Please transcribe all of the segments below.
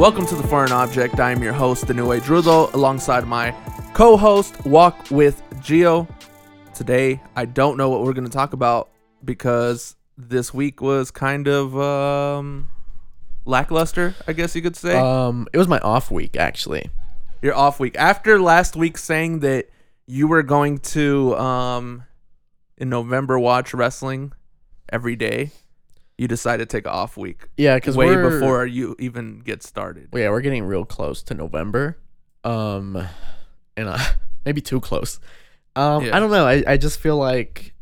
Welcome to The Foreign Object. I am your host, the New Age Druid, alongside my co-host, Walk With Geo. Today, I don't know what we're going to talk about because this week was kind of lackluster, I guess you could say. It was my off week, actually. Your off week. After last week saying that you were going to, in November, watch wrestling every day, you decided to take an off week. Yeah, because way before you even get started. Yeah, we're getting real close to November, and maybe too close. Yeah. I don't know. I just feel like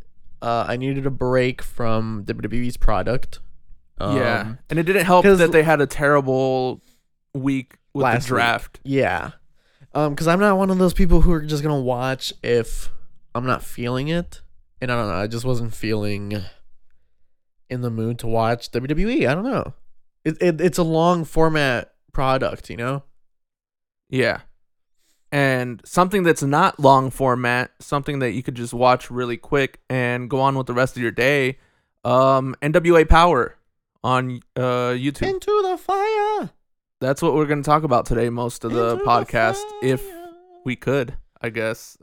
I needed a break from WWE's product. Yeah, and it didn't help that they had a terrible week with the draft. Week. Yeah, because I'm not one of those people who are just gonna watch if I'm not feeling it, and I don't know. I just wasn't feeling in the mood to watch WWE. I don't know. It's a long format product, you know? Yeah. And something that's not long format, something that you could just watch really quick and go on with the rest of your day, NWA Power on YouTube. Into the Fire. That's what we're going to talk about today, most of the podcast, if we could, I guess.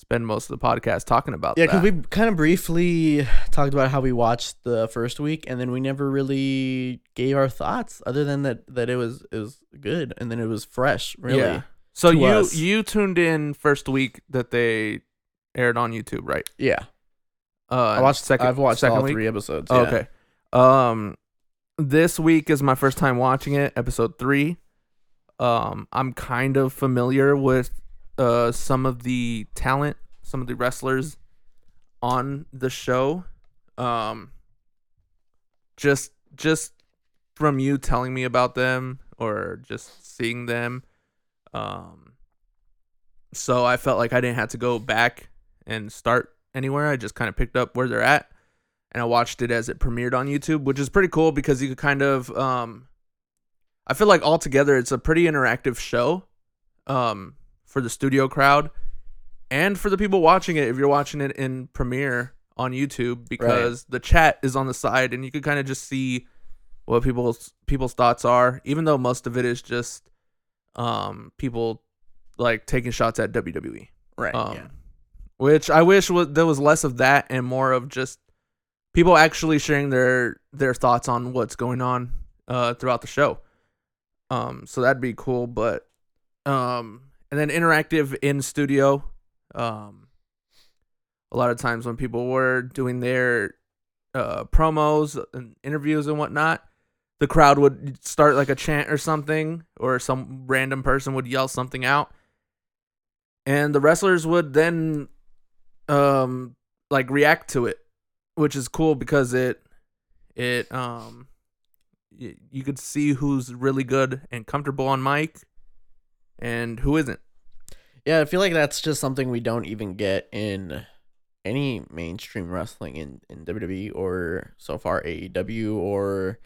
Spend most of the podcast talking about that. Yeah, because we kind of briefly talked about how we watched the first week, and then we never really gave our thoughts other than that it was good, and then it was fresh, really. Yeah. So you tuned in first week that they aired on YouTube, right? Yeah. I've watched all three episodes. Yeah. Oh, okay. This week is my first time watching it, episode 3. I'm kind of familiar with some of the talent, some of the wrestlers on the show, just from you telling me about them or just seeing them, so I felt like I didn't have to go back and start anywhere. I just kind of picked up where they're at, and I watched it as it premiered on YouTube, which is pretty cool because you could kind of, I feel like altogether it's a pretty interactive show, for the studio crowd and for the people watching it, if you're watching it in premiere on YouTube, because right, the chat is on the side and you can kind of just see what people's thoughts are, even though most of it is just people like taking shots at WWE, right? Yeah. Which I wish there was less of that and more of just people actually sharing their thoughts on what's going on throughout the show. So that'd be cool, but and then interactive in studio. A lot of times when people were doing their promos and interviews and whatnot, the crowd would start like a chant or something, or some random person would yell something out, and the wrestlers would then like react to it, which is cool because you could see who's really good and comfortable on mic and who isn't. Yeah, I feel like that's just something we don't even get in any mainstream wrestling in WWE, or so far AEW, or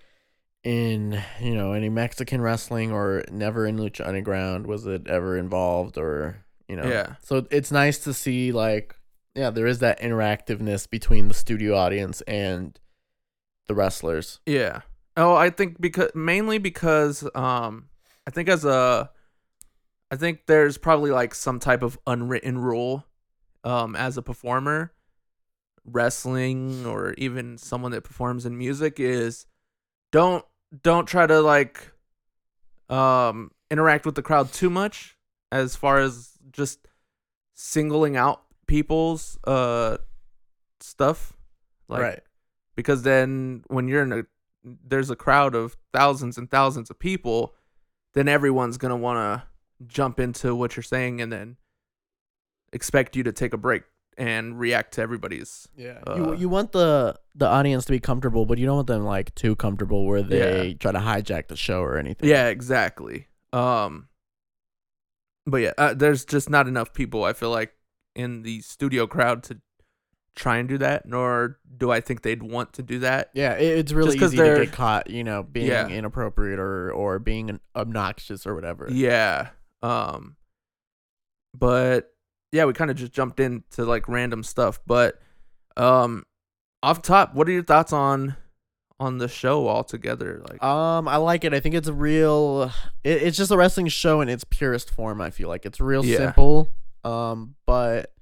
in, you know, any Mexican wrestling, or never in Lucha Underground was it ever involved, or, you know. Yeah. So it's nice to see, like, yeah, there is that interactiveness between the studio audience and the wrestlers. Yeah. Oh, I think because I think there's probably like some type of unwritten rule as a performer, wrestling, or even someone that performs in music, is don't try to like interact with the crowd too much, as far as just singling out people's stuff, like, right? Because then when you're there's a crowd of thousands and thousands of people, then everyone's going to want to jump into what you're saying and then expect you to take a break and react to everybody's. Yeah. You want the audience to be comfortable, but you don't want them like too comfortable where they try to hijack the show or anything. Yeah, exactly. But yeah, there's just not enough people, I feel like, in the studio crowd to try and do that, nor do I think they'd want to do that. Yeah, it's really easy to get caught, you know, being inappropriate or being obnoxious or whatever. Yeah. But yeah, we kind of just jumped into like random stuff, but off top, what are your thoughts on on the show altogether? Like, I like it. I think it's a real. It's just a wrestling show in its purest form. I feel like it's real simple, but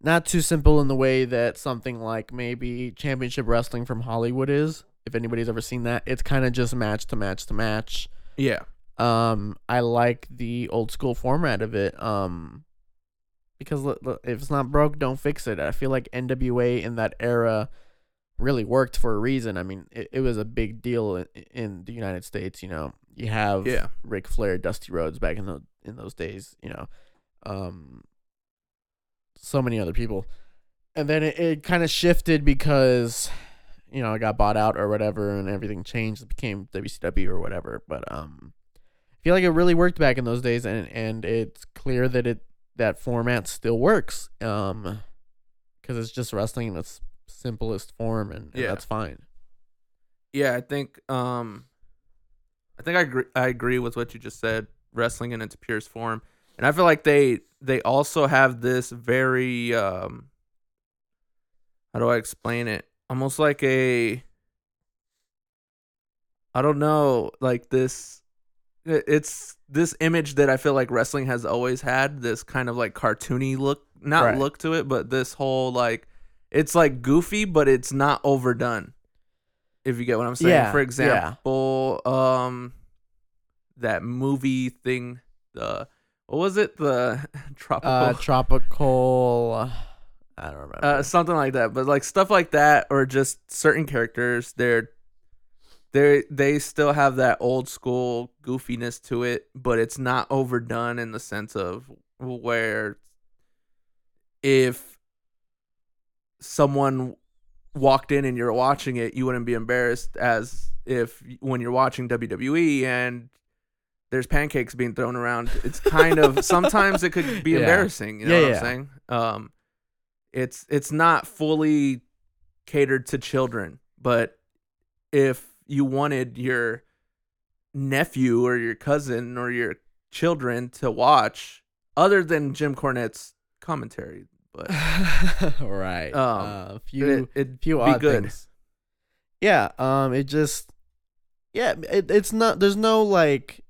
not too simple in the way that something like maybe Championship Wrestling from Hollywood is. If anybody's ever seen that, it's kind of just match to match to match. Yeah. I like the old school format of it. Because if it's not broke, don't fix it. I feel like NWA in that era really worked for a reason. I mean, it was a big deal in the United States. You know, you have Ric Flair, Dusty Rhodes back in those days. You know, so many other people, and then it kind of shifted because, you know, it got bought out or whatever, and everything changed. It became WCW or whatever. But I feel like it really worked back in those days, and it's clear that that format still works, because it's just wrestling in its simplest form, and that's fine. Yeah, I think I agree with what you just said. Wrestling in its purest form, and I feel like they also have this very how do I explain it? Almost like this. It's this image that I feel like wrestling has always had, this kind of like cartoony look, look to it, but this whole like, it's like goofy, but it's not overdone. If you get what I'm saying. Yeah, for example, that movie thing, what was it? The tropical, I don't remember. Something like that, but like stuff like that, or just certain characters, They still have that old school goofiness to it, but it's not overdone in the sense of where if someone walked in and you're watching it, you wouldn't be embarrassed as if when you're watching WWE and there's pancakes being thrown around. It's kind of, sometimes it could be embarrassing. You know what I'm saying? It's not fully catered to children, but if you wanted your nephew or your cousin or your children to watch, other than Jim Cornette's commentary, but right, few odd things. Yeah, it's not. There's no like,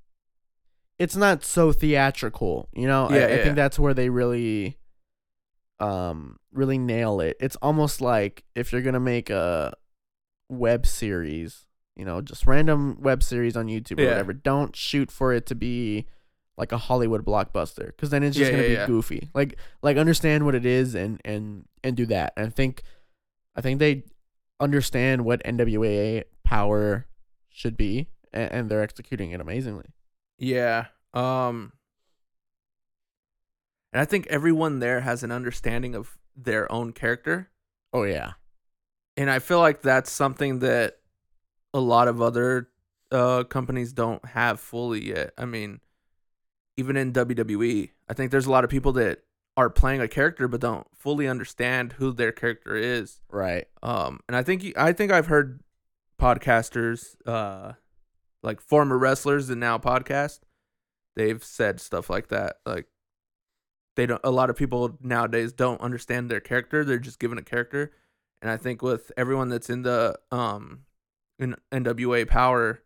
it's not so theatrical, you know. Yeah, I think that's where they really nail it. It's almost like if you're gonna make a web series, you know, just random web series on YouTube or whatever, don't shoot for it to be like a Hollywood blockbuster, because then it's just gonna be goofy. Like understand what it is and do that. And I think they understand what NWA Power should be, and they're executing it amazingly. And I think everyone there has an understanding of their own character. And I feel like that's something that a lot of other companies don't have fully yet. I mean, even in WWE, I think there's a lot of people that are playing a character but don't fully understand who their character is. Right. And I think I've heard podcasters, like former wrestlers and now podcast, they've said stuff like that. Like they don't. A lot of people nowadays don't understand their character. They're just given a character. And I think with everyone that's in the in NWA Power,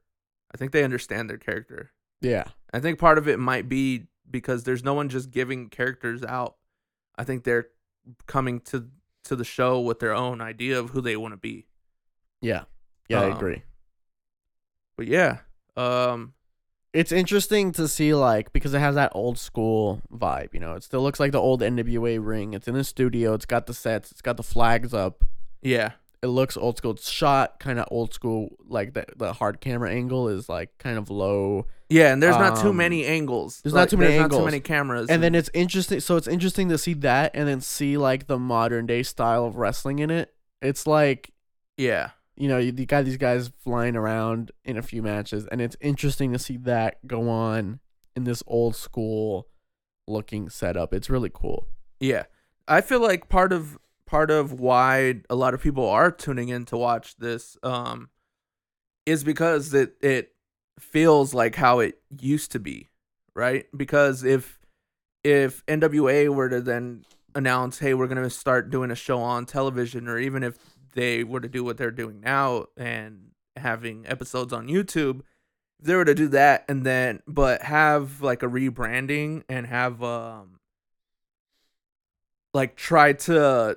I think they understand their character. Yeah. I think part of it might be because there's no one just giving characters out. I think they're coming to the show with their own idea of who they want to be. Yeah. Yeah, I agree. But yeah. It's interesting to see, like, because it has that old school vibe, you know. It still looks like the old NWA ring. It's in the studio. It's got the sets. It's got the flags up. Yeah. It looks old school. It's shot kind of old school. Like the hard camera angle is like kind of low. Yeah, and there's not too many angles. There's not too many angles. There's not too many cameras. And then it's interesting. So it's interesting to see that and then see like the modern day style of wrestling in it. It's like, yeah, you know, you got these guys flying around in a few matches, and it's interesting to see that go on in this old school looking setup. It's really cool. Yeah, I feel like part of why a lot of people are tuning in to watch this is because it feels like how it used to be, right? Because if NWA were to then announce, hey, we're going to start doing a show on television, or even if they were to do what they're doing now and having episodes on YouTube, if they were to do that and then, but have like a rebranding and have, like try to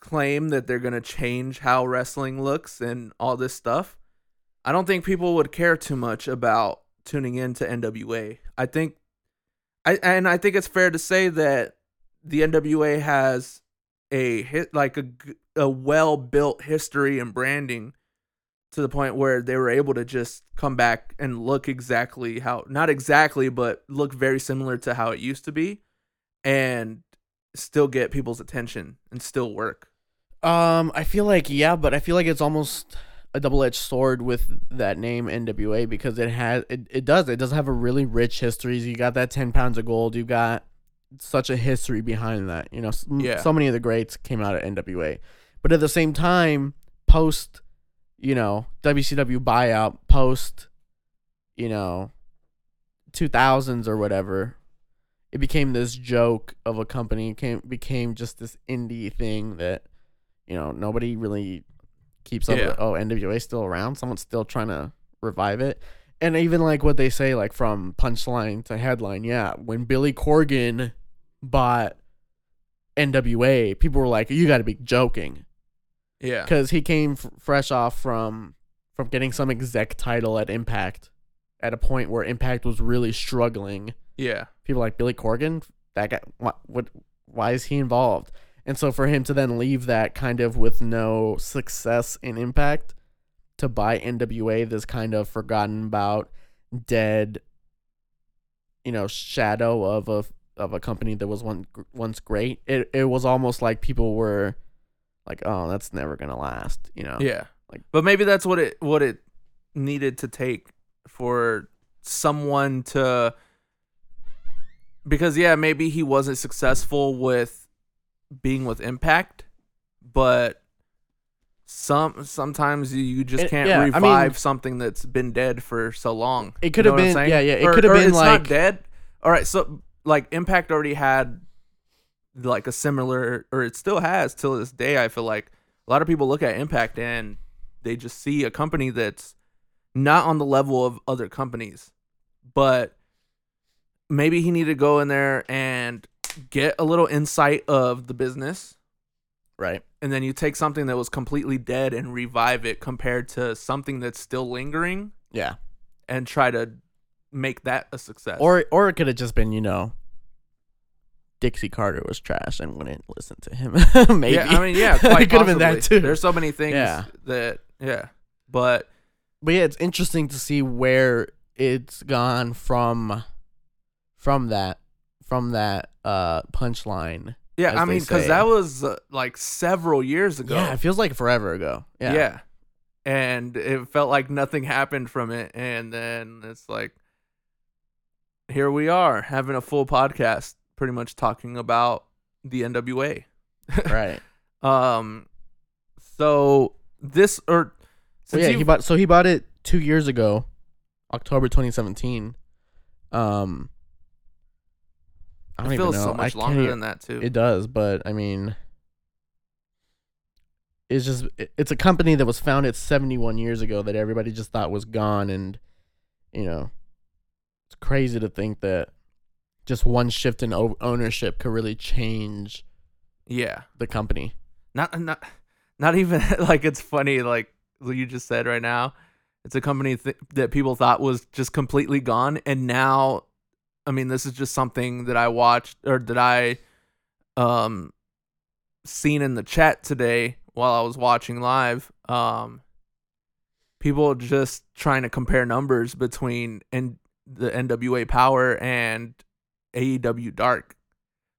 claim that they're going to change how wrestling looks and all this stuff, I don't think people would care too much about tuning into NWA. I think it's fair to say that the NWA has a well-built history and branding to the point where they were able to just come back and look exactly how, not exactly, but look very similar to how it used to be and still get people's attention and still work. I feel like, yeah, but I feel like it's almost a double-edged sword with that name NWA, because it does have a really rich history. You got that 10 pounds of gold. You got such a history behind that. You know, so many of the greats came out of NWA. But at the same time, post, you know, WCW buyout, post, you know, 2000s or whatever, it became this joke of a company. Became just this indie thing that, you know, nobody really keeps up with. Oh, NWA's still around? Someone's still trying to revive it? And even like what they say, like from punchline to headline, yeah, when Billy Corgan bought NWA, people were like, you got to be joking. Yeah. Because he came fresh off from getting some exec title at Impact at a point where Impact was really struggling. Yeah. People like Billy Corgan, that guy, why is he involved? And so for him to then leave that kind of with no success in Impact to buy NWA, this kind of forgotten about, dead, you know, shadow of a company that was once great, it was almost like people were like, oh, that's never going to last, you know? Yeah. Like, but maybe that's what it needed to take for someone to, because yeah, maybe he wasn't successful with being with Impact, but sometimes you just can't revive something that's been dead for so long. It could have been, it could have been, it's like, not dead. All right, so like Impact already had like a similar, or it still has till this day. I feel like a lot of people look at Impact and they just see a company that's not on the level of other companies. But maybe he needed to go in there and get a little insight of the business. Right. And then you take something that was completely dead and revive it compared to something that's still lingering. Yeah. And try to make that a success. Or it could have just been, you know, Dixie Carter was trash and wouldn't listen to him. Maybe. Yeah, I mean, yeah. It could have been that too. There's so many things that, yeah. But yeah, it's interesting to see where it's gone from that punchline. Yeah, I mean, because that was like several years ago. Yeah, it feels like forever ago. Yeah. And it felt like nothing happened from it. And then it's like, here we are having a full podcast pretty much talking about the NWA. Right. So this, or... He bought it 2 years ago, October 2017. It feels so much longer than that too. It does, but I mean, it's just it's a company that was founded 71 years ago that everybody just thought was gone, and you know, it's crazy to think that just one shift in ownership could really change. Yeah, the company. Not even like, it's funny like what you just said right now. It's a company that people thought was just completely gone, and now. I mean, this is just something that I watched, or that I seen in the chat today while I was watching live. People just trying to compare numbers between the NWA Power and AEW Dark.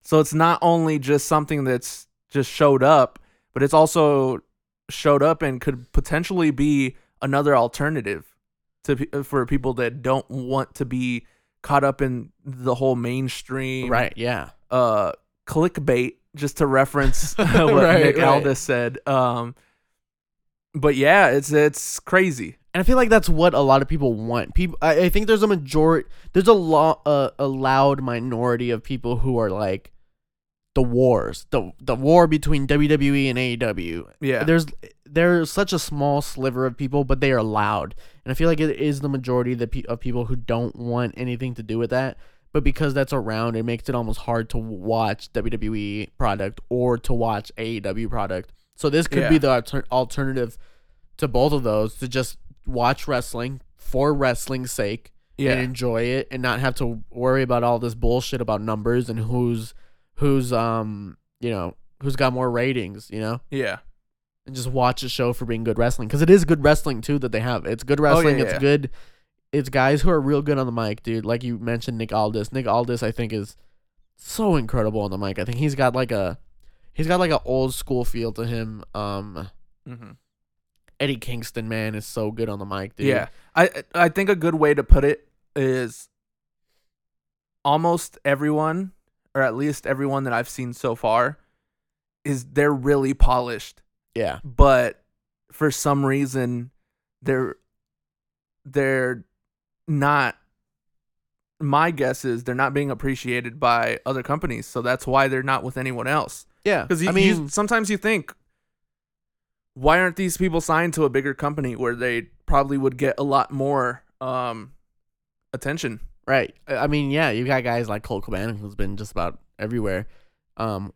So it's not only just something that's just showed up, but it's also showed up and could potentially be another alternative for people that don't want to be caught up in the whole mainstream, right? Yeah, clickbait, just to reference what Nick Aldis said. But yeah, it's crazy, and I feel like that's what a lot of people want. People, I think there's a majority, there's a loud minority of people who are like, the wars, the war between WWE and AEW. Yeah, there's such a small sliver of people, but they are loud, and I feel like it is the majority of people who don't want anything to do with that. But because that's around, it makes it almost hard to watch WWE product or to watch AEW product. So this could be the alternative to both of those, to just watch wrestling for wrestling's sake and enjoy it and not have to worry about all this bullshit about numbers and who's got more ratings, you know? Yeah. And just watch a show for being good wrestling, because it is good wrestling too that they have. It's good wrestling. Good. It's guys who are real good on the mic, dude. Like you mentioned, Nick Aldis. Nick Aldis, I think, is so incredible on the mic. I think he's got like an old school feel to him. Eddie Kingston, man, is so good on the mic, dude. Yeah, I think a good way to put it is almost everyone, or at least everyone that I've seen so far, is they're really polished. Yeah, but for some reason, they're not, my guess is they're not being appreciated by other companies, so that's why they're not with anyone else. Yeah, because sometimes you think, why aren't these people signed to a bigger company where they probably would get a lot more attention? Right. I mean, yeah, you got guys like Cole Coban, who's been just about everywhere.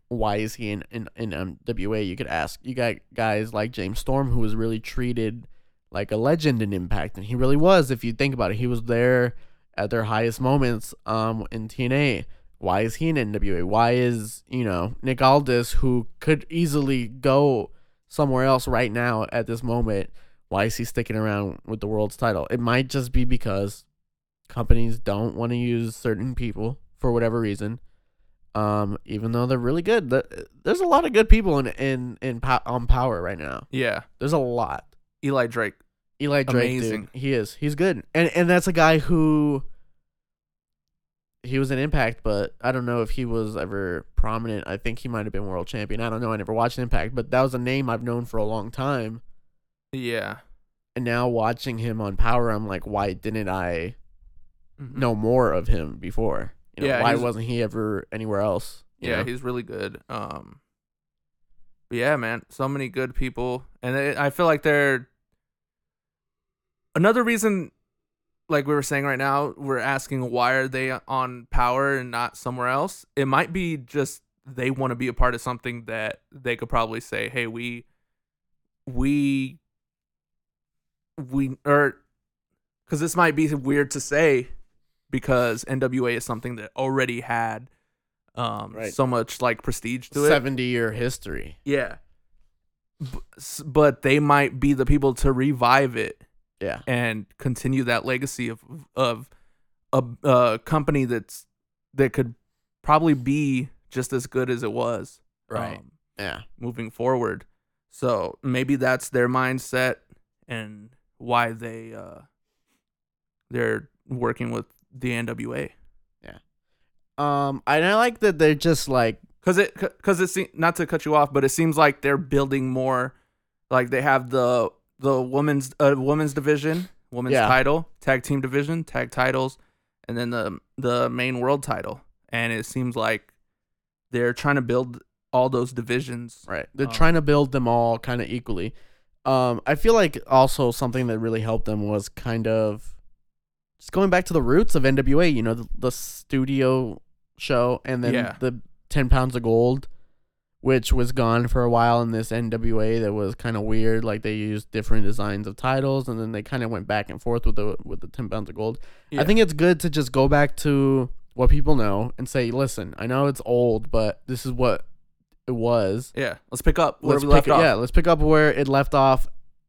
Why is he in NWA? You could ask. You got guys like James Storm, who was really treated like a legend in Impact, and he really was. If you think about it, he was there at their highest moments in TNA. Why is he in NWA? Why is Nick Aldis, who could easily go somewhere else right now at this moment, why is he sticking around with the world's title? It might just be because companies don't want to use certain people for whatever reason, even though they're really good. There's a lot of good people on Power right now. Yeah, there's a lot. Eli Drake, amazing. Dude, he is. He's good. And that's a guy who, he was in Impact, but I don't know if he was ever prominent. I think he might have been world champion. I don't know. I never watched Impact, but that was a name I've known for a long time. Yeah. And now watching him on Power, I'm like, why didn't I know more of him before? Why wasn't he ever anywhere else? You know? He's really good. Yeah, man. So many good people. And I feel like they're, another reason, like we were saying right now, we're asking why are they on Power and not somewhere else? It might be just they want to be a part of something that they could probably say, hey, we because this might be weird to say, because NWA is something that already had so much like prestige to it. 70-year history. Yeah. But they might be the people to revive it. Yeah, and continue that legacy of a company that could probably be just as good as it was, right? Moving forward. So maybe that's their mindset and why they're working with the NWA. Yeah. And I like that they're just like, because it's not to cut you off, but it seems like they're building more. Like they have the women's division, title, tag team division, tag titles, and then the main world title. And it seems like they're trying to build all those divisions. Right. They're trying to build them all kind of equally. I feel like also something that really helped them was kind of just going back to the roots of NWA, the studio show, and then the 10 pounds of gold, which was gone for a while in this NWA that was kind of weird. Like they used different designs of titles, and then they kind of went back and forth with the 10 pounds of gold. Yeah. I think it's good to just go back to what people know and say, listen, I know it's old, but this is what it was. Yeah. Let's pick up where we left off. Yeah. Let's pick up where it left off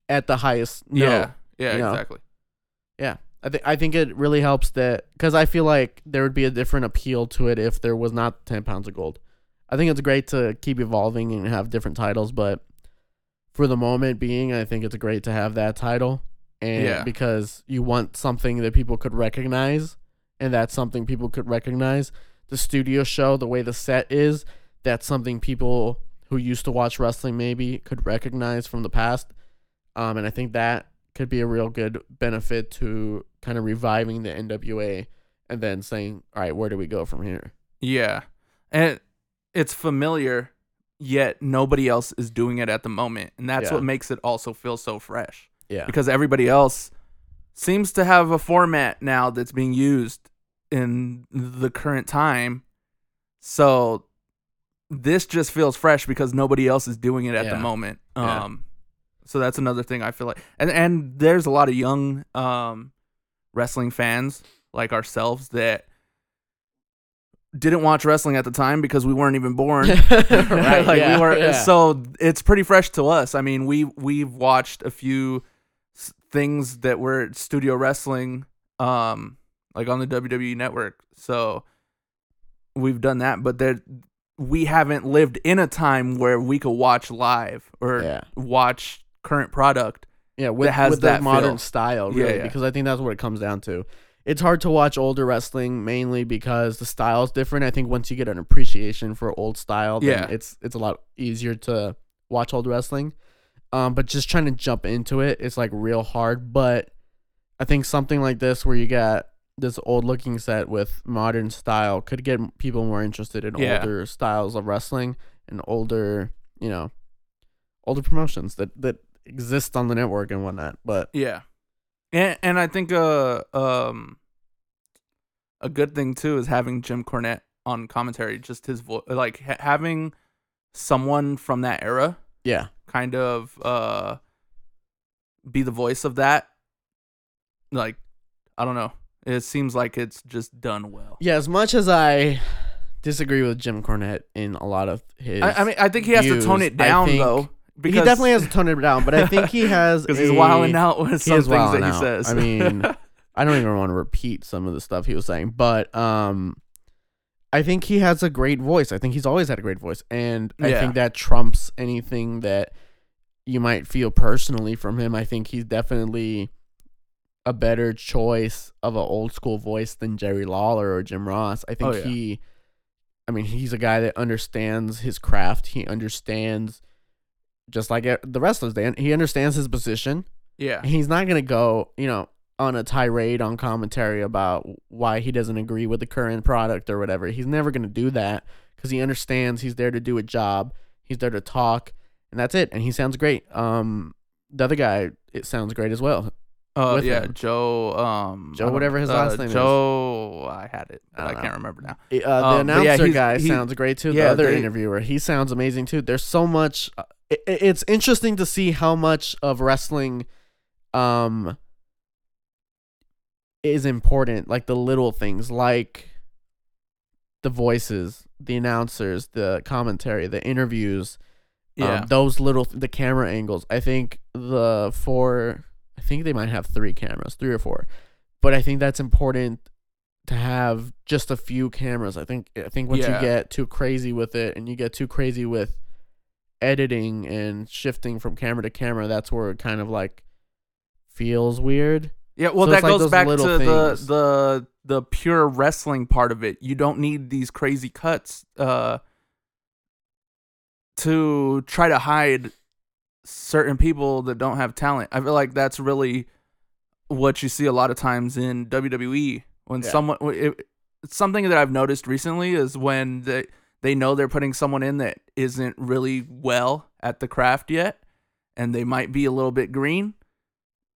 at the highest. No, yeah. Yeah, exactly. Know? Yeah. I think it really helps that, because I feel like there would be a different appeal to it if there was not 10 pounds of gold. I think it's great to keep evolving and have different titles, but for the moment being, I think it's great to have that title, and because you want something that people could recognize, and that's something people could recognize. The studio show, the way the set is, that's something people who used to watch wrestling maybe could recognize from the past, and I think that could be a real good benefit to kind of reviving the NWA and then saying, all right, where do we go from here? Yeah, and it's familiar, yet nobody else is doing it at the moment. And that's what makes it also feel so fresh. Yeah. Because everybody else seems to have a format now that's being used in the current time. So this just feels fresh because nobody else is doing it at the moment. So that's another thing I feel like. And there's a lot of young wrestling fans like ourselves that didn't watch wrestling at the time because we weren't even born. Right? Like we weren't. So it's pretty fresh to us. I mean, we've watched a few things that were studio wrestling, like on the WWE network. So we've done that, but we haven't lived in a time where we could watch live or watch current product. Yeah, with that modern feel style, really, because I think that's what it comes down to. It's hard to watch older wrestling mainly because the style's different. I think once you get an appreciation for old style, then it's a lot easier to watch old wrestling. But just trying to jump into it, it's like real hard. But I think something like this where you got this old looking set with modern style could get people more interested in older styles of wrestling and older promotions that exist on the network and whatnot. But and I think a good thing too is having Jim Cornette on commentary, just his voice, like having someone from that era kind of be the voice of that. Like, I don't know, it seems like it's just done well. Yeah, as much as I disagree with Jim Cornette in a lot of his I think he has to tone it down, though. Because he definitely has to tone it down, but I think he has... Because he's wilding out with some things that he says. I mean, I don't even want to repeat some of the stuff he was saying, but I think he has a great voice. I think he's always had a great voice, and I think that trumps anything that you might feel personally from him. I think he's definitely a better choice of an old school voice than Jerry Lawler or Jim Ross. I think he's a guy that understands his craft. He understands, just like the wrestlers, he understands his position. Yeah. He's not going to go, on a tirade on commentary about why he doesn't agree with the current product or whatever. He's never going to do that because he understands he's there to do a job. He's there to talk, and that's it. And he sounds great. The other guy, it sounds great as well. Him. Joe, whatever his last name is. Joe, I had it, but I can't remember now. The announcer guy sounds great too. The other interviewer, he sounds amazing too. There's so much. It's interesting to see how much of wrestling, is important. Like the little things, like the voices, the announcers, the commentary, the interviews. Those little the camera angles. I think they might have 3 cameras, 3 or 4, but I think that's important to have just a few cameras. I think once you get too crazy with it and you get too crazy with editing and shifting from camera to camera, that's where it kind of like feels weird. Yeah, well, so that goes back to the pure wrestling part of it. You don't need these crazy cuts to try to hide certain people that don't have talent. I feel like that's really what you see a lot of times in WWE when someone. It's something that I've noticed recently is when they know they're putting someone in that isn't really well at the craft yet, and they might be a little bit green.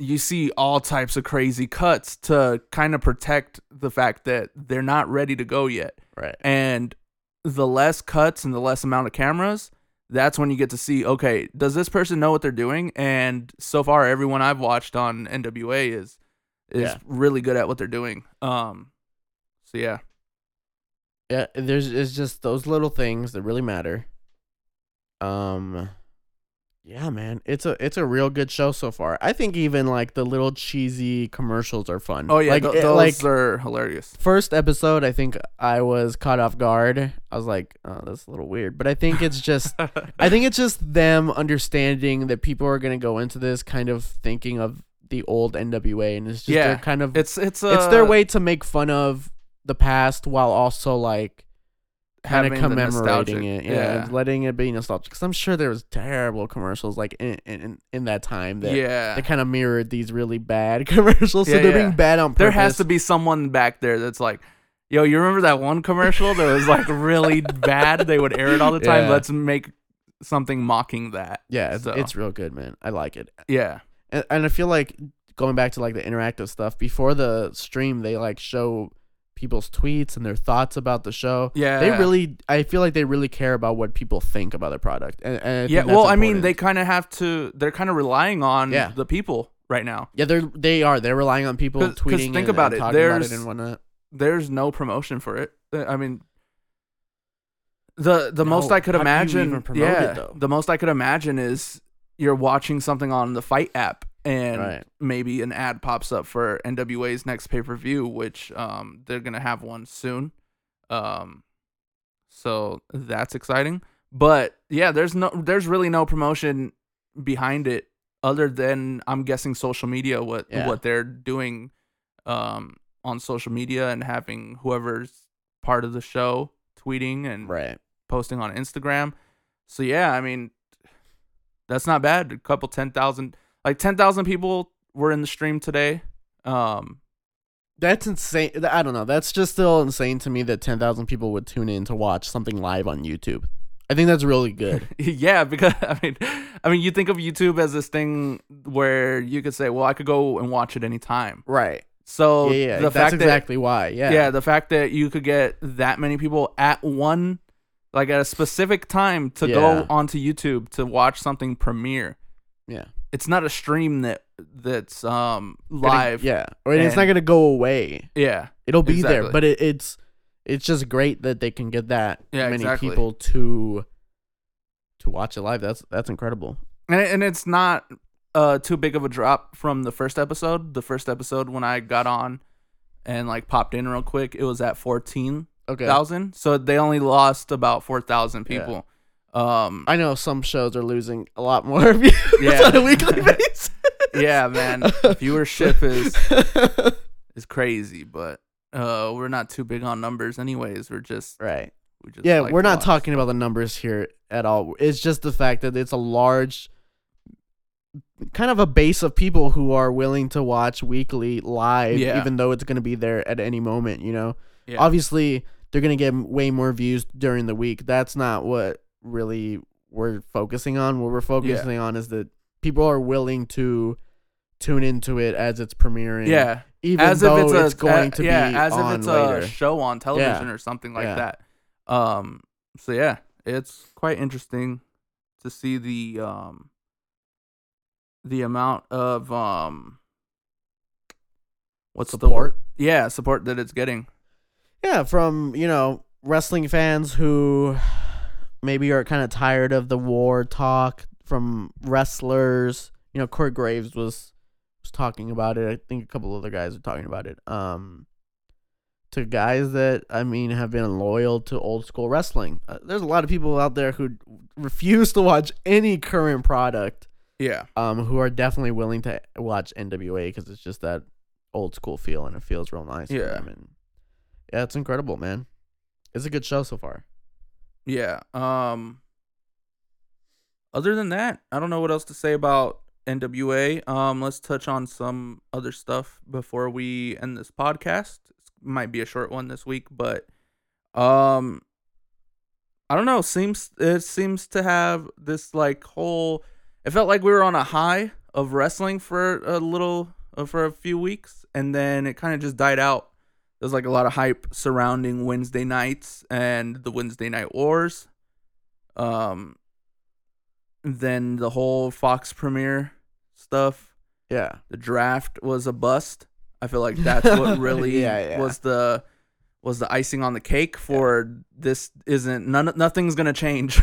You see all types of crazy cuts to kind of protect the fact that they're not ready to go yet. Right. And the less cuts and the less amount of cameras, that's when you get to see, okay, does this person know what they're doing? And so far, everyone I've watched on NWA is really good at what they're doing. Yeah, it's just those little things that really matter. Yeah, man, it's a real good show so far. I think even like the little cheesy commercials are fun. Oh yeah, those are hilarious. First episode, I think I was caught off guard. I was like, oh, that's a little weird. But I think it's just, them understanding that people are gonna go into this kind of thinking of the old NWA, and it's just their kind of it's their way to make fun of the past while also like kind of commemorating it, and letting it be nostalgic. Because I'm sure there was terrible commercials like in that time that they kind of mirrored these really bad commercials. So they're being bad on purpose. There has to be someone back there that's like, Yo, you remember that one commercial that was like really bad? They would air it all the time. Yeah. Let's make something mocking that. Yeah, so it's real good, man. I like it. Yeah. And I feel like going back to like the interactive stuff, before the stream, they like show people's tweets and their thoughts about the show. Yeah. I feel like they really care about what people think about their product. And yeah, well, important. I mean, they're kind of relying on the people right now. Yeah, they're relying on people tweeting and talking about it and whatnot. There's no promotion for it. I mean, most I could imagine, the most I could imagine is you're watching something on the Fight app and maybe an ad pops up for NWA's next pay-per-view, which they're going to have one soon. So that's exciting. But yeah, there's really no promotion behind it other than I'm guessing social media, what they're doing on social media and having whoever's part of the show tweeting and posting on Instagram. So yeah, I mean, that's not bad. A couple 10,000 people were in the stream today. That's insane. I don't know. That's just still insane to me that 10,000 people would tune in to watch something live on YouTube. I think that's really good. Yeah, because I mean, you think of YouTube as this thing where you could say, well, I could go and watch it anytime. Right. So that's exactly why. Yeah. Yeah, the fact that you could get that many people at a specific time to go onto YouTube to watch something premiere. Yeah. It's not a stream that's live. Yeah. Or it's not gonna go away. Yeah. It'll be there. But it's just great that they can get that many people to watch it live. That's incredible. And it's not too big of a drop from the first episode. The first episode, when I got on and like popped in real quick, it was at 14,000. So they only lost about 4,000 people. Yeah. I know some shows are losing a lot more views on a weekly basis. Yeah, man, viewership is crazy, but we're not too big on numbers, anyways. We're just we're not talking about the numbers here at all. It's just the fact that it's a large, kind of a base of people who are willing to watch weekly live, even though it's going to be there at any moment, you know? Yeah. Obviously, they're going to get way more views during the week. That's not what really we're focusing on. What we're focusing on is that people are willing to tune into it as it's premiering. Yeah. Even as though it's going to be as if it's later. A show on television or something like that. So, yeah, it's quite interesting to see the amount of support? Support that it's getting. Yeah, from, you know, wrestling fans who maybe are kind of tired of the war talk, from wrestlers. You know, Corey Graves was talking about it. I think a couple other guys are talking about it. To guys that, I mean, have been loyal to old school wrestling. There's a lot of people out there who refuse to watch any current product. Yeah. Who are definitely willing to watch NWA because it's just that old school feel and it feels real nice. Yeah. For them. And yeah, it's incredible, man. It's a good show so far. Yeah. Other than that, I don't know what else to say about NWA. Let's touch on some other stuff before we end this podcast. It might be a short one this week, but I don't know. It seems to have this like whole. It felt like we were on a high of wrestling for a few weeks, and then it kind of just died out. There's like a lot of hype surrounding Wednesday nights and the Wednesday Night Wars. Then the whole Fox premiere stuff. Yeah. The draft was a bust. I feel like that's what really was the icing on the cake for this. Nothing's gonna change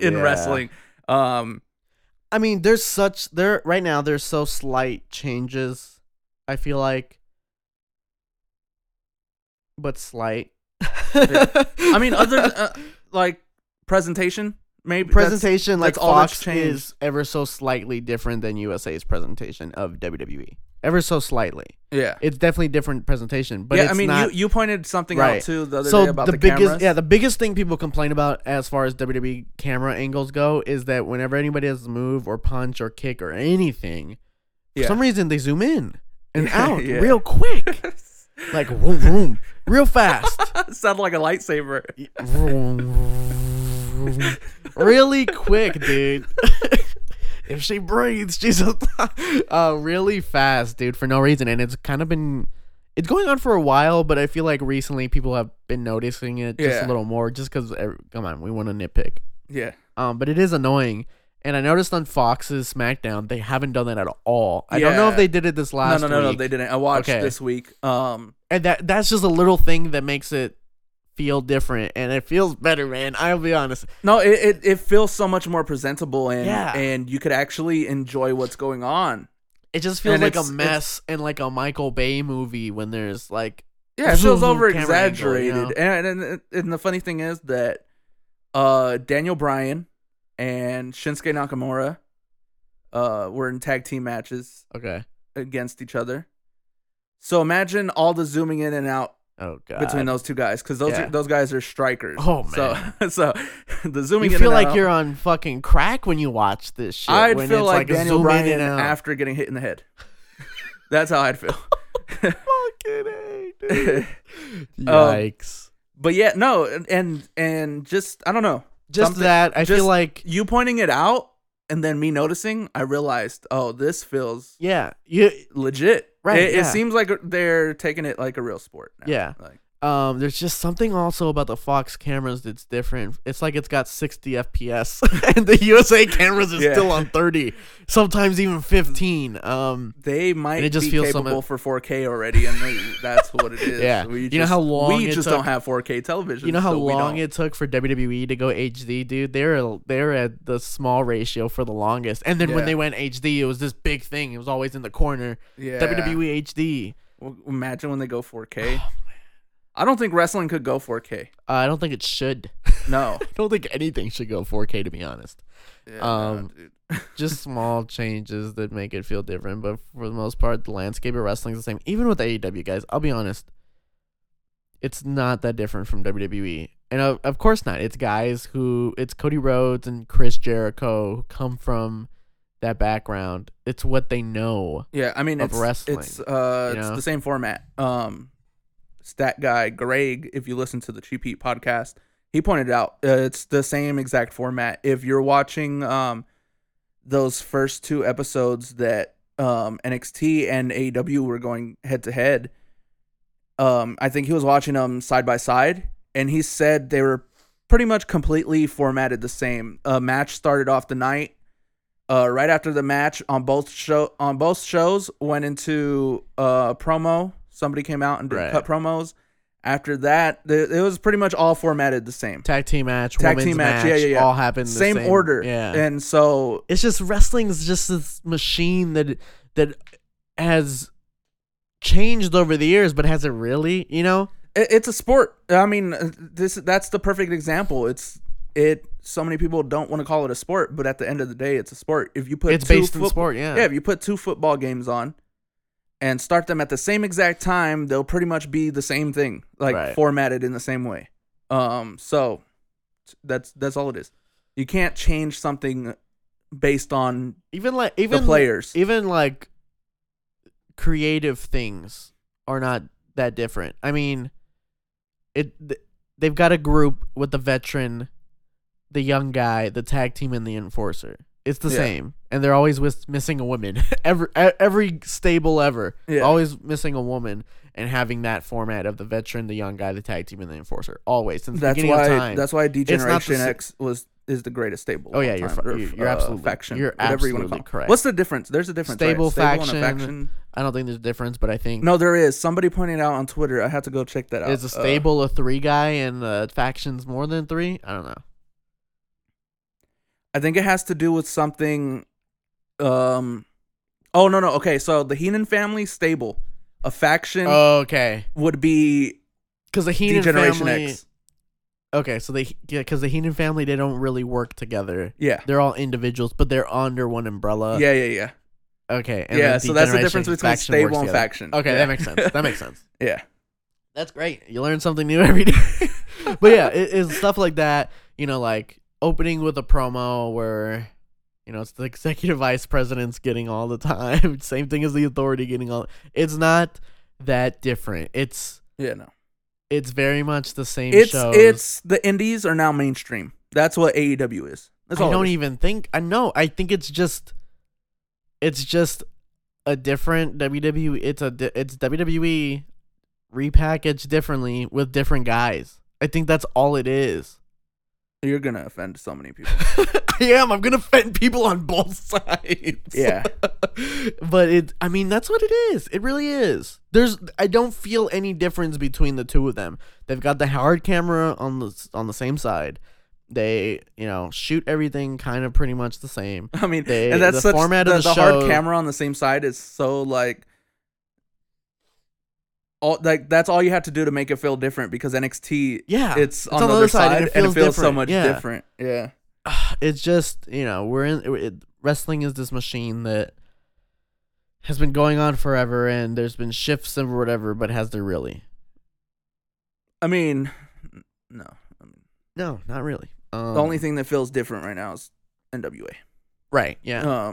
in wrestling. I mean, there's so slight changes, I feel like, but slight. I mean, other than, like presentation, maybe presentation that's like Fox is ever so slightly different than USA's presentation of WWE, ever so slightly. Yeah, it's definitely different presentation, but it's I mean, not, you pointed something out too the other day about the biggest cameras. Yeah, the biggest thing people complain about as far as WWE camera angles go is that whenever anybody has a move or punch or kick or anything, for some reason they zoom in and out real quick, like vroom, vroom, real fast. Sound like a lightsaber. Really quick, dude. If she breathes, she's really fast, dude, for no reason. And it's kind of been... It's going on for a while, but I feel like recently people have been noticing it just a little more. Just because... Come on, we want to nitpick. Yeah. But it is annoying. And I noticed on Fox's SmackDown, they haven't done that at all. I don't know if they did it this last week. No, they didn't. I watched this week. And that's just a little thing that makes it feel different, and it feels better, man. I'll be honest. No, it feels so much more presentable, and you could actually enjoy what's going on. It just feels like a mess and like a Michael Bay movie when there's like... Yeah, it feels over-exaggerated. Angle, you know? and the funny thing is that Daniel Bryan and Shinsuke Nakamura were in tag team matches against each other. So imagine all the zooming in and out between those two guys, because those guys are strikers. Oh man! So the zooming. You feel like you're on fucking crack when you watch this shit. I'd feel like Daniel Bryan after getting hit in the head. That's how I'd feel. Fucking A, dude. Yikes! But yeah, no, and just I don't know. Just that I feel like you pointing it out and then me noticing. I realized, this feels legit. Right, it seems like they're taking it like a real sport now. Yeah. Like, there's just something also about the Fox cameras that's different. It's like it's got 60 FPS, and the USA cameras is still on 30, sometimes even 15. They might be capable for 4K already, and that's what it is. Yeah. We just don't have 4K television. You know how long it took for WWE to go HD, dude? They were at the small ratio for the longest, and then when they went HD, it was this big thing. It was always in the corner. Yeah. WWE HD. Well, imagine when they go 4K. I don't think wrestling could go 4K. I don't think it should. No. I don't think anything should go 4K, to be honest. Yeah, dude. Just small changes that make it feel different. But for the most part, the landscape of wrestling is the same. Even with AEW, guys, I'll be honest. It's not that different from WWE. And of course not. It's guys who... It's Cody Rhodes and Chris Jericho who come from that background. It's what they know of wrestling. It's the same format. Stat guy Greg, if you listen to the Cheap Heat podcast, he pointed out it's the same exact format. If you're watching those first two episodes that NXT and AEW were going head to head, I think he was watching them side by side, and he said they were pretty much completely formatted the same. A match started off the night. Right after the match on both shows went into promo. Somebody came out and did cut promos. After that, it was pretty much all formatted the same. Tag team match, women's match, all happened the same order. Yeah. And so it's just wrestling's just this machine that has changed over the years, but has it really? You know, it's a sport. I mean, that's the perfect example. So many people don't want to call it a sport, but at the end of the day, it's a sport. If you put two football games on and start them at the same exact time, they'll pretty much be the same thing, formatted in the same way. So that's all it is. You can't change something based on even the players. Even like creative things are not that different. I mean, they've got a group with the veteran, the young guy, the tag team, and the enforcer. It's the same, and they're always missing a woman. every stable ever, always missing a woman, and having that format of the veteran, the young guy, the tag team, and the enforcer always since the beginning of time. That's why D-Generation X is the greatest stable. Oh yeah, you're absolutely faction. You're absolutely correct. What's the difference? There's a difference. Stable and a faction. I don't think there's a difference, but I think there is. Somebody pointed out on Twitter. I had to go check that out. Is a stable a three guy and factions more than three? I don't know. I think it has to do with something. Okay, so the Heenan family stable, a faction. Oh, okay. Would be because the Heenan family. X. Okay, so the Heenan family, they don't really work together. Yeah, they're all individuals, but they're under one umbrella. Yeah. Okay. And so that's the difference between stable and faction. Okay, that makes sense. Yeah, that's great. You learn something new every day. But yeah, it's stuff like that. You know, like. Opening with a promo where, you know, it's the executive vice president's getting all the time. Same thing as the authority getting all. It's not that different. It's It's very much the same shows. It's the indies are now mainstream. That's what AEW is. That's all I don't even think. I know. I think it's just a different WWE. It's WWE repackaged differently with different guys. I think that's all it is. You're gonna offend so many people. I am. I'm gonna offend people on both sides. Yeah. But that's what it is. It really is. I don't feel any difference between the two of them. They've got the hard camera on the same side. They, shoot everything kind of pretty much the same. I mean, the format of the hard camera on the same side is so that's all you have to do to make it feel different, because NXT, it's on the other side, and it feels so much different. Yeah. It's just, wrestling is this machine that has been going on forever, and there's been shifts and whatever, but has there really? I mean, no. No, not really. The only thing that feels different right now is NWA. Right, yeah.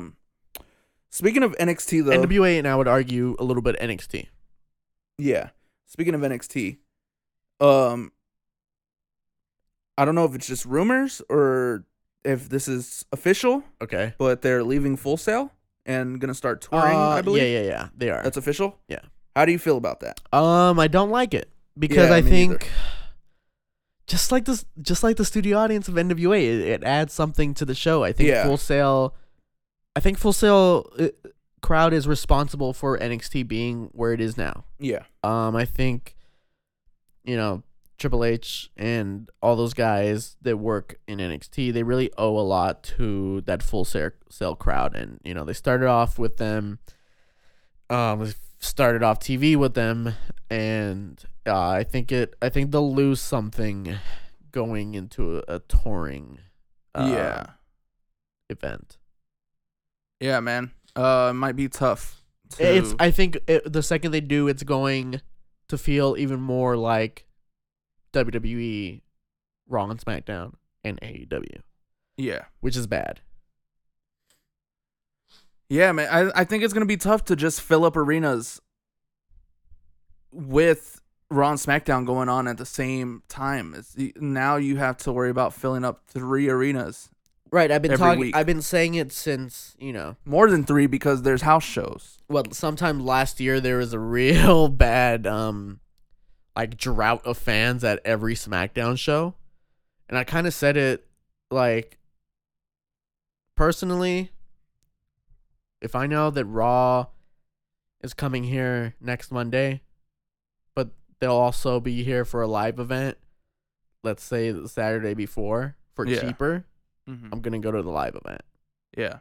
Speaking of NXT, though. NWA, and I would argue a little bit NXT. Yeah. Speaking of NXT, I don't know if it's just rumors or if this is official. Okay. But they're leaving Full Sail and going to start touring, I believe. Yeah. They are. That's official? Yeah. How do you feel about that? I don't like it, because I think... Either. Just like the studio audience of NWA, it adds something to the show. I think Full Sail crowd is responsible for NXT being where it is now. Yeah. I think, Triple H and all those guys that work in NXT, they really owe a lot to that Full Sail crowd, and they started off with them. They started off TV with them, and. I think they'll lose something going into a touring event. Yeah, man. It might be tough. The second they do, it's going to feel even more like WWE, Raw and SmackDown, and AEW. Yeah. Which is bad. Yeah, man. I think it's going to be tough to just fill up arenas with... Raw and SmackDown going on at the same time. Now you have to worry about filling up 3 arenas. Right, I've been saying it since, more than 3, because there's house shows. Well, sometime last year there was a real bad drought of fans at every SmackDown show. And I kind of said it personally, if I know that Raw is coming here next Monday, they'll also be here for a live event, let's say the Saturday before, for cheaper. Mm-hmm. I'm going to go to the live event. Yeah.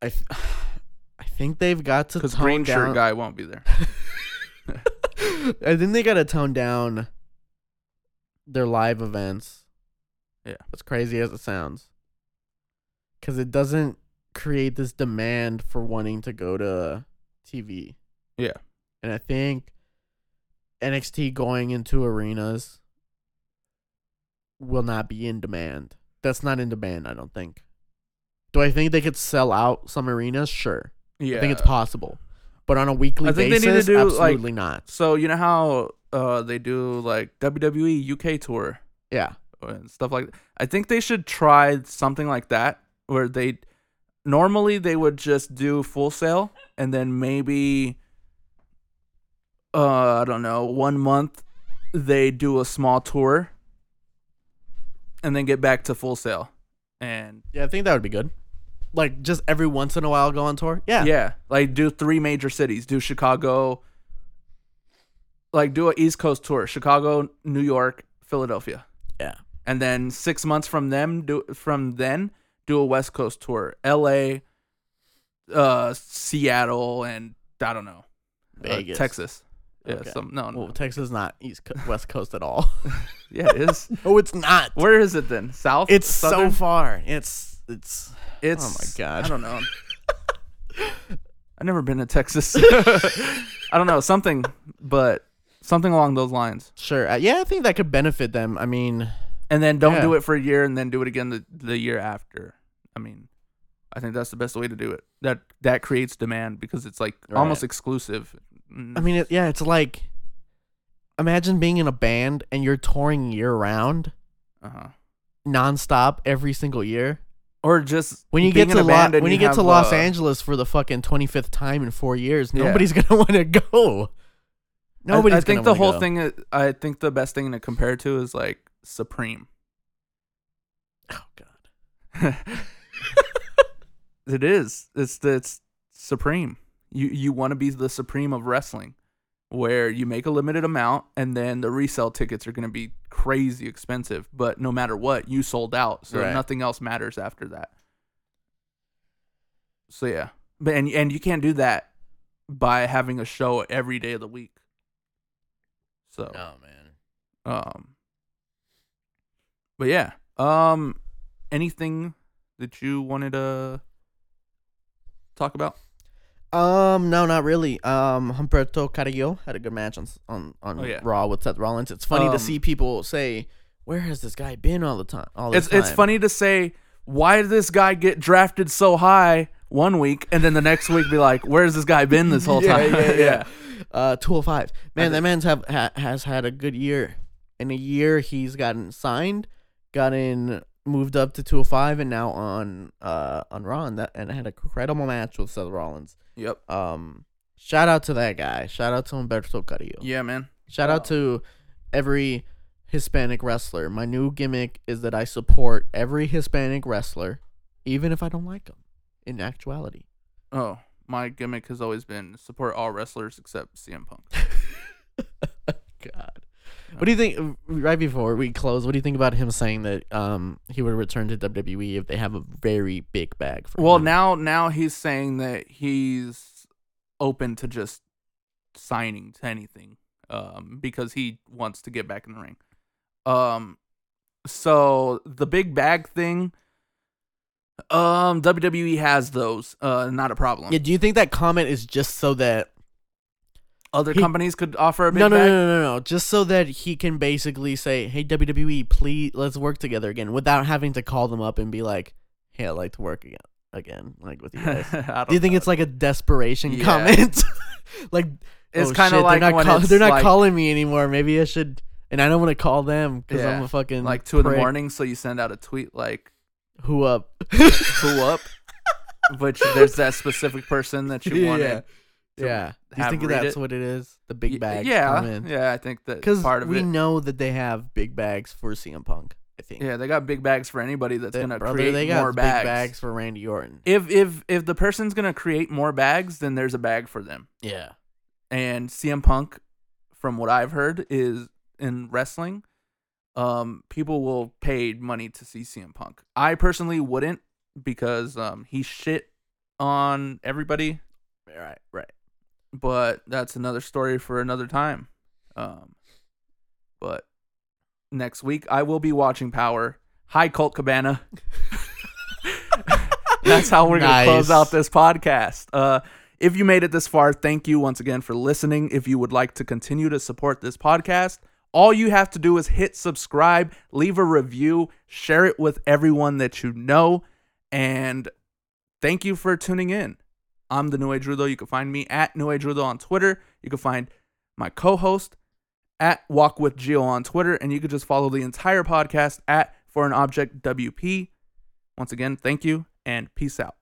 I think they've got to tone down. Because green shirt guy won't be there. I think they got to tone down their live events. Yeah. As crazy as it sounds. Because it doesn't create this demand for wanting to go to TV. Yeah. And I think... NXT going into arenas will not be in demand. That's not in demand, I don't think. Do I think they could sell out some arenas? Sure. Yeah. I think it's possible. But on a weekly basis, they need to do, absolutely not. So, you know how they do WWE UK tour? Yeah. And stuff like that. I think they should try something like that, where they would just do Full Sail, and then maybe... I don't know, 1 month they do a small tour and then get back to Full Sail. And yeah, I think that would be good. Just every once in a while go on tour. Yeah. Yeah. Do 3 major cities. Do Chicago. Do an East Coast tour. Chicago, New York, Philadelphia. Yeah. And then 6 months from then do a West Coast tour. LA, Seattle, and I don't know. Vegas. Texas. Yeah, okay. Well, Texas is not West Coast at all. Yeah, it is. No, it's not. Where is it then? South? It's Southern? So far. It's oh my God. I don't know. I've never been to Texas. I don't know. Something along those lines. Sure. Yeah, I think that could benefit them. I mean. And then don't do it for a year and then do it again the year after. I mean. I think that's the best way to do it. That creates demand, because it's almost exclusive. I mean, it's imagine being in a band and you're touring year round, nonstop every single year. Or just when you get to Los Angeles for the fucking 25th time in 4 years, nobody's gonna want to go. Nobody's. I think the whole thing is, I think the best thing to compare to is like Supreme. Oh God. It is. It's Supreme. You want to be the Supreme of wrestling, where you make a limited amount and then the resale tickets are going to be crazy expensive. But no matter what, you sold out, so nothing else matters after that. So yeah, but and you can't do that by having a show every day of the week. So but yeah, anything that you wanted to talk about? No, not really. Humberto Carrillo had a good match on Raw with Seth Rollins. It's funny to see people say, "Where has this guy been all the time?" It's funny to say, "Why did this guy get drafted so high one week and then the next week be like, where's this guy been this whole time?" Yeah. 205. Man, that man's has had a good year. In a year, he's gotten signed, moved up to 205, and now on Raw, and had an incredible match with Seth Rollins. Yep. Shout out to that guy. Shout out to Humberto Carrillo. Yeah, man. Shout out to every Hispanic wrestler. My new gimmick is that I support every Hispanic wrestler, even if I don't like them, in actuality. Oh, my gimmick has always been support all wrestlers except CM Punk. God. What do you think, right before we close, what do you think about him saying that he would return to WWE if they have a very big bag for him? Well, now he's saying that he's open to just signing to anything because he wants to get back in the ring. So the big bag thing, WWE has those, not a problem. Yeah, do you think that comment is just so that other companies could offer a big bag? No. Just so that he can basically say, "Hey, WWE, please, let's work together again," without having to call them up and be like, "Hey, I'd like to work again, like with you guys." Do you think it's like a desperation comment? Like, it's kind of like they're not calling me anymore. Maybe I should, and I don't want to call them because I'm a fucking like 2 in the morning. So you send out a tweet like, "Who up? Who up?" Which there's that specific person that you wanted. Yeah. Yeah, you think that's what it is? The big bag. Yeah, I think that part of it. Because we know that they have big bags for CM Punk. I think. Yeah, they got big bags for anybody that's gonna create more bags. They got big bags for Randy Orton. If the person's gonna create more bags, then there's a bag for them. Yeah. And CM Punk, from what I've heard, is in wrestling. People will pay money to see CM Punk. I personally wouldn't because he shit on everybody. Right. But that's another story for another time. But next week, I will be watching Power. Hi, Colt Cabana. That's how we're going to close out this podcast. If you made it this far, thank you once again for listening. If you would like to continue to support this podcast, all you have to do is hit subscribe, leave a review, share it with everyone that you know, and thank you for tuning in. I'm the New Age Druid. You can find me at New Age Druid on Twitter. You can find my co-host at Walk With Geo on Twitter. And you can just follow the entire podcast at Foreign Object WP. Once again, thank you and peace out.